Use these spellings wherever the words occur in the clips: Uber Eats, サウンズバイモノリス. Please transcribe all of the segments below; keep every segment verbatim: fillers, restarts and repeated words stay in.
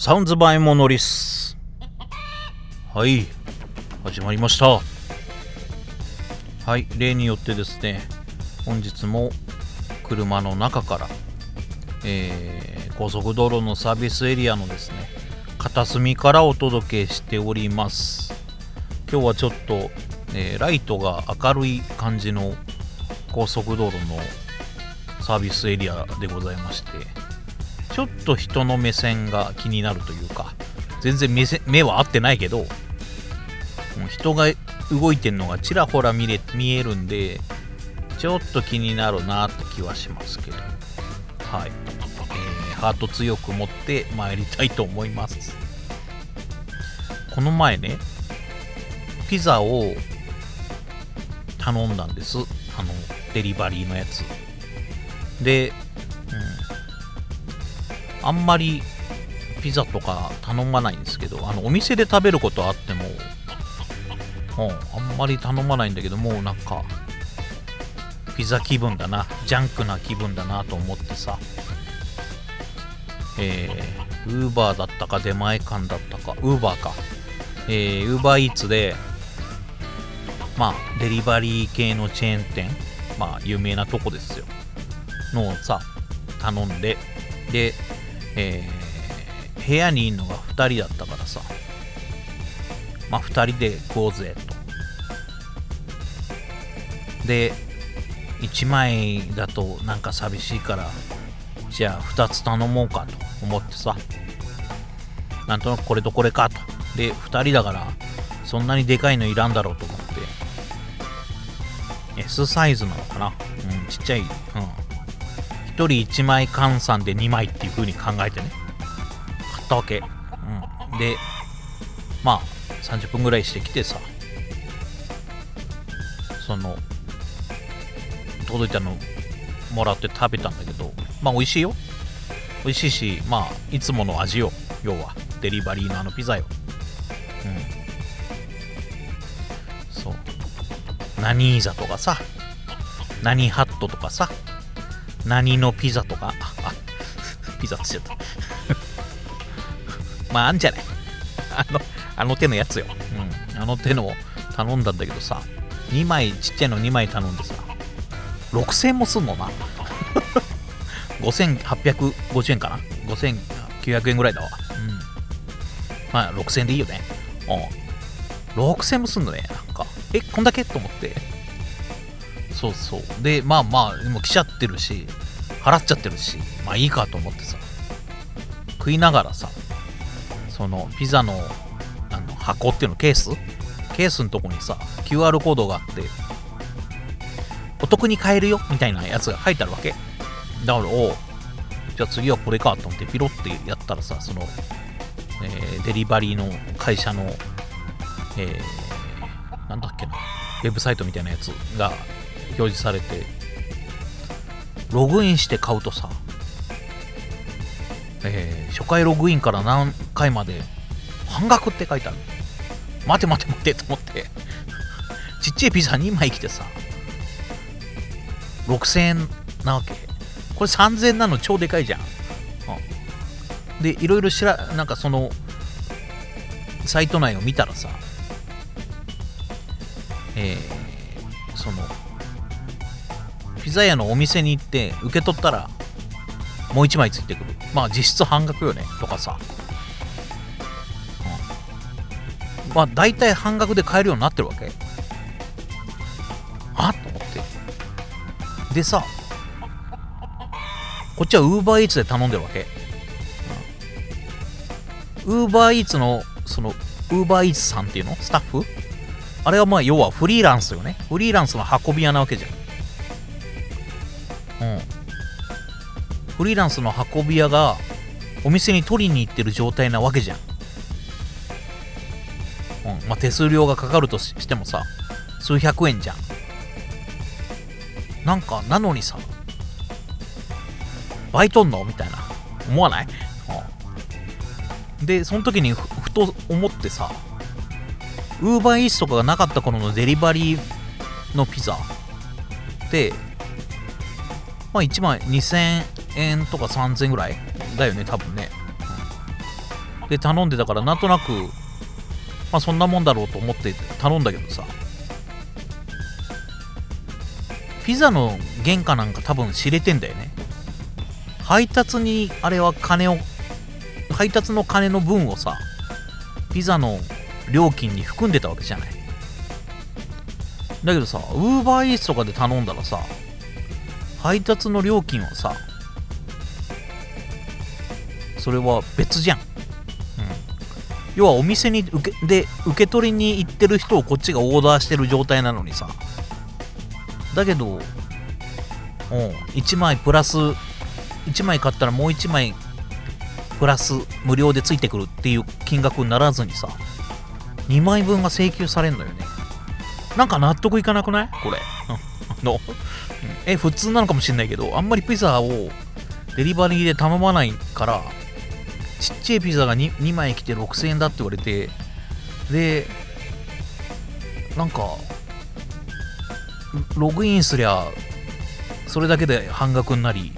サウンズバイモノリス。はい、始まりました。はい、例によってですね、本日も車の中から、えー、高速道路のサービスエリアのですね片隅からお届けしております。今日はちょっと、えー、ライトが明るい感じの高速道路のサービスエリアでございまして、ちょっと人の目線が気になるというか、全然 目, 目は合ってないけど人が動いてるのがちらほら 見, れ見えるんで、ちょっと気になるなって気はしますけど、はい、えー、ハート強く持って参りたいと思います。この前ね、ピザを頼んだんです。あのデリバリーのやつで、うん、あんまりピザとか頼まないんですけど、あのお店で食べることはあっても、うん、あんまり頼まないんだけど、もうなんかピザ気分だな、ジャンクな気分だなと思ってさ、えー、Uber だったか出前館だったか Uber か、えー、Uber Eats で、まあデリバリー系のチェーン店、まあ有名なとこですよのをさ頼んで、で、えー、部屋にいるのがふたりだったからさ、まあふたりで食おうぜと。でいちまいだとなんか寂しいから、じゃあふたつ頼もうかと思ってさ、なんとなくこれとこれかと。でふたりだからそんなにでかいのいらんだろうと思って、 S サイズなのかな、うん、ちっちゃい、うん、ひとりいちまい換算でにまいっていう風に考えてね買ったわけ、うん、でまあさんじゅっぷんぐらいしてきてさ、その届いたのもらって食べたんだけど、まあ美味しいよ、美味しいし、まあいつもの味よ、要はデリバリーのあのピザよ、うん、そう何イザとかさ、何ハットとかさ、何のピザとか、あピザつっちゃったまああんじゃない、あのあの手のやつよ、うん、あの手の頼んだんだけどさ、にまいちっちゃいのにまい頼んでさ、ろくせんえんもすんのなごせんはっぴゃくごじゅうえんかな、ごせんきゅうひゃくえんぐらいだわ、うん、まあろくせんえんでいいよね、うん、ろくせんえんもすんのね、なんかえこんだけと思って、そうそう、でまあまあでも来ちゃってるし払っちゃってるし、まあいいかと思ってさ、食いながらさ、そのピザのあの箱っていうの、ケースケースのとこにさ キューアール コードがあって、お得に買えるよみたいなやつが書いてあるわけだから、おじゃあ次はこれかと思ってピロってやったらさ、その、えー、デリバリーの会社の、えー、なんだっけな、ウェブサイトみたいなやつが表示されて、ログインして買うとさ、えー、初回ログインから何回まで半額って書いてある。待て待て待てと思ってちっちゃいピザにまい来てさろくせんえんなわけ、これさんぜんえんなの超でかいじゃん、うん、でいろいろしらなんかそのサイト内を見たらさ、えー、そのピザ屋のお店に行って受け取ったらもういちまいついてくる、まあ実質半額よねとかさ、うん、まあ大体半額で買えるようになってるわけ、あっと思って、でさこっちは Uber Eats で頼んでるわけ、うん、Uber Eats のその Uber Eats さんっていうのスタッフ、あれはまあ要はフリーランスよね、フリーランスの運び屋なわけじゃん、うん、フリーランスの運び屋がお店に取りに行ってる状態なわけじゃん、うん、まあ手数料がかかるとしてもさ数百円じゃん、なんかなのにさバイトんのみたいな思わない、うん、でその時に ふ, ふと思ってさ、ウーバーイースとかがなかった頃のデリバリーのピザでまあいちまいにせんえんとかさんぜんえんぐらいだよね多分ね、で頼んでたからなんとなく、まあ、そんなもんだろうと思って頼んだけどさ、ピザの原価なんか多分知れてんだよね。配達にあれは金を、配達の金の分をさピザの料金に含んでたわけじゃない。だけどさ Uber Eats とかで頼んだらさ配達の料金はさそれは別じゃん、うん、要はお店に受けで受け取りに行ってる人をこっちがオーダーしてる状態なのにさ、だけど、うん、いちまいプラスいちまい買ったらもういちまいプラス無料でついてくるっていう金額にならずにさにまいぶんが請求されるのよね。なんか納得いかなくないこれのえ普通なのかもしれないけど、あんまりピザをデリバリーで頼まないからちっちゃいピザが 2, にまい来てろくせんえんだって言われて、でなんかログインすりゃそれだけで半額になり、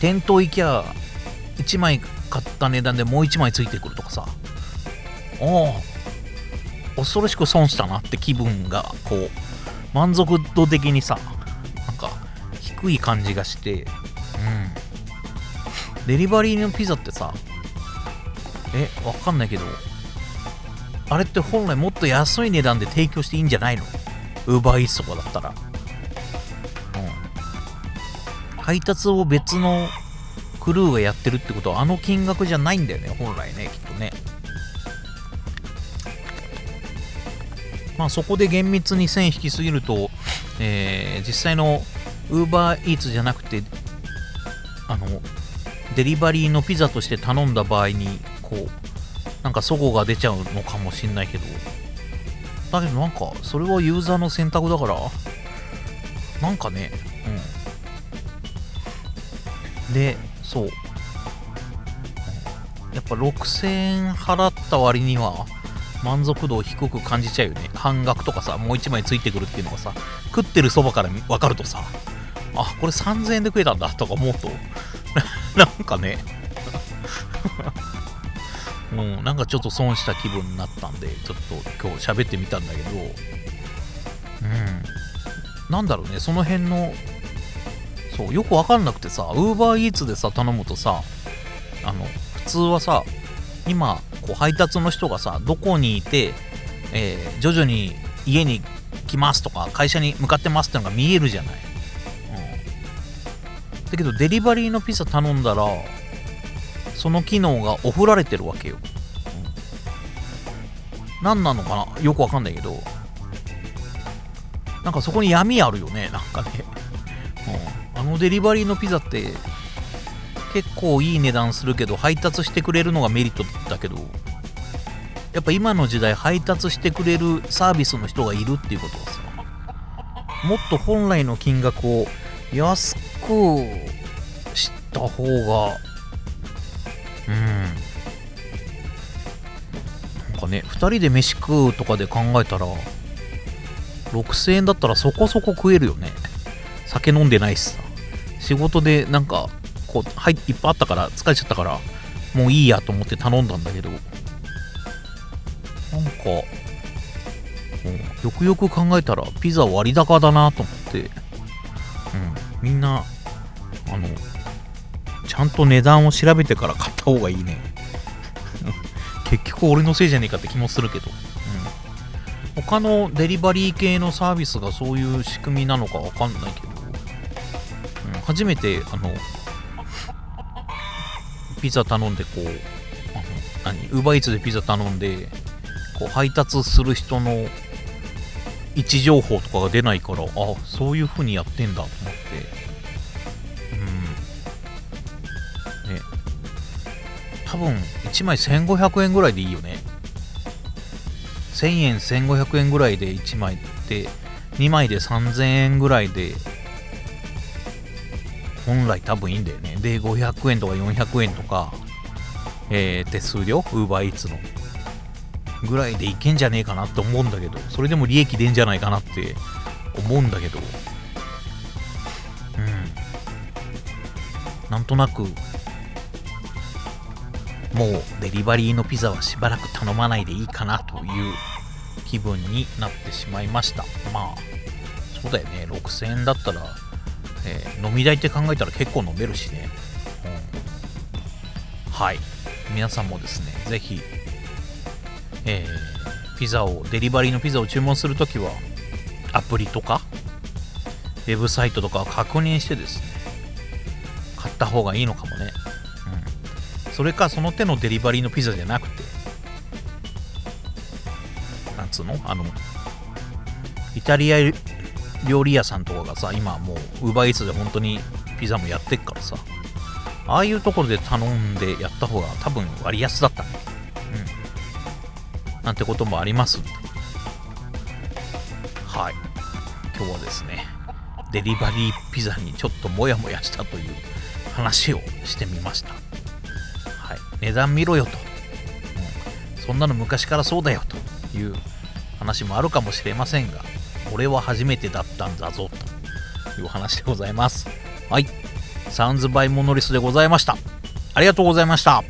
店頭行きゃいちまい買った値段でもういちまいついてくるとかさ、おお恐ろしく損したなって気分がこう満足度的にさなんか低い感じがして、うん、デリバリーのピザってさえわかんないけどあれって本来もっと安い値段で提供していいんじゃないのUber Eatsとかだったら、うん、配達を別のクルーがやってるってことはあの金額じゃないんだよね本来ねきっとね。まあそこで厳密に線引きすぎると、えー、実際の Uber Eats じゃなくてあのデリバリーのピザとして頼んだ場合にこうなんか齟齬が出ちゃうのかもしんないけど、だけどなんかそれはユーザーの選択だからなんかね、うん、でそうやっぱろくせんえん払った割には満足度を低く感じちゃうよね。半額とかさもういちまいついてくるっていうのがさ食ってるそばから分かるとさあこれさんぜんえんで食えたんだとか思うとなんかねもうなんかちょっと損した気分になったんでちょっと今日喋ってみたんだけど、うん、なんだろうねその辺のそうよく分かんなくてさ Uber Eats でさ頼むとさあの普通はさ今こう配達の人がさどこにいて、えー、徐々に家に来ますとか会社に向かってますってのが見えるじゃない、うん、だけどデリバリーのピザ頼んだらその機能がおふられてるわけよ、うん、何なのかなよくわかんないけどなんかそこに闇あるよねなんかね、うん、あのデリバリーのピザって結構いい値段するけど配達してくれるのがメリットだけどやっぱ今の時代配達してくれるサービスの人がいるっていうことはさもっと本来の金額を安くした方がうん、なんかねふたりで飯食うとかで考えたらろくせんえんだったらそこそこ食えるよね。酒飲んでないしさ仕事でなんかこうはいいっぱいあったから疲れちゃったからもういいやと思って頼んだんだけどなんか、うん、よくよく考えたらピザ割高だなと思って、うん、みんなあのちゃんと値段を調べてから買った方がいいね結局俺のせいじゃねえかって気もするけど、うん、他のデリバリー系のサービスがそういう仕組みなのかわかんないけど、うん、初めてあのピザ頼んでこうあの何 Uber Eats でピザ頼んでこう配達する人の位置情報とかが出ないからあそういう風にやってんだと思って多分いちまいせんごひゃくえんぐらいでいいよね。せんえんせんごひゃくえんぐらいでいちまいでにまいでさんぜんえんぐらいで本来多分いいんだよね。でごひゃくえんとかよんひゃくえんとか、えー、手数料 Uber Eats のぐらいでいけんじゃねえかなって思うんだけどそれでも利益出んじゃないかなって思うんだけどうんなんとなくもうデリバリーのピザはしばらく頼まないでいいかなという気分になってしまいました。まあそうだよね、ろくせんえんだったら、えー、飲み代って考えたら結構飲めるしね、うん、はい、皆さんもですねぜひ、えー、ピザをデリバリーのピザを注文するときはアプリとかウェブサイトとかを確認してですね買った方がいいのかもね、うん、それかその手のデリバリーのピザじゃなくてなんつうのあのイタリア料理屋さんとかがさ今もう Uber Eats で本当にピザもやってっからさああいうところで頼んでやった方が多分割安だったね、うん、なんてこともありますんで、はい今日はですねデリバリーピザにちょっとモヤモヤしたという話をしてみました。はい、値段見ろよと、うん、そんなの昔からそうだよという話もあるかもしれませんが、俺は初めてだったんだぞという話でございます。はい、サウンズバイモノリスでございました。ありがとうございました。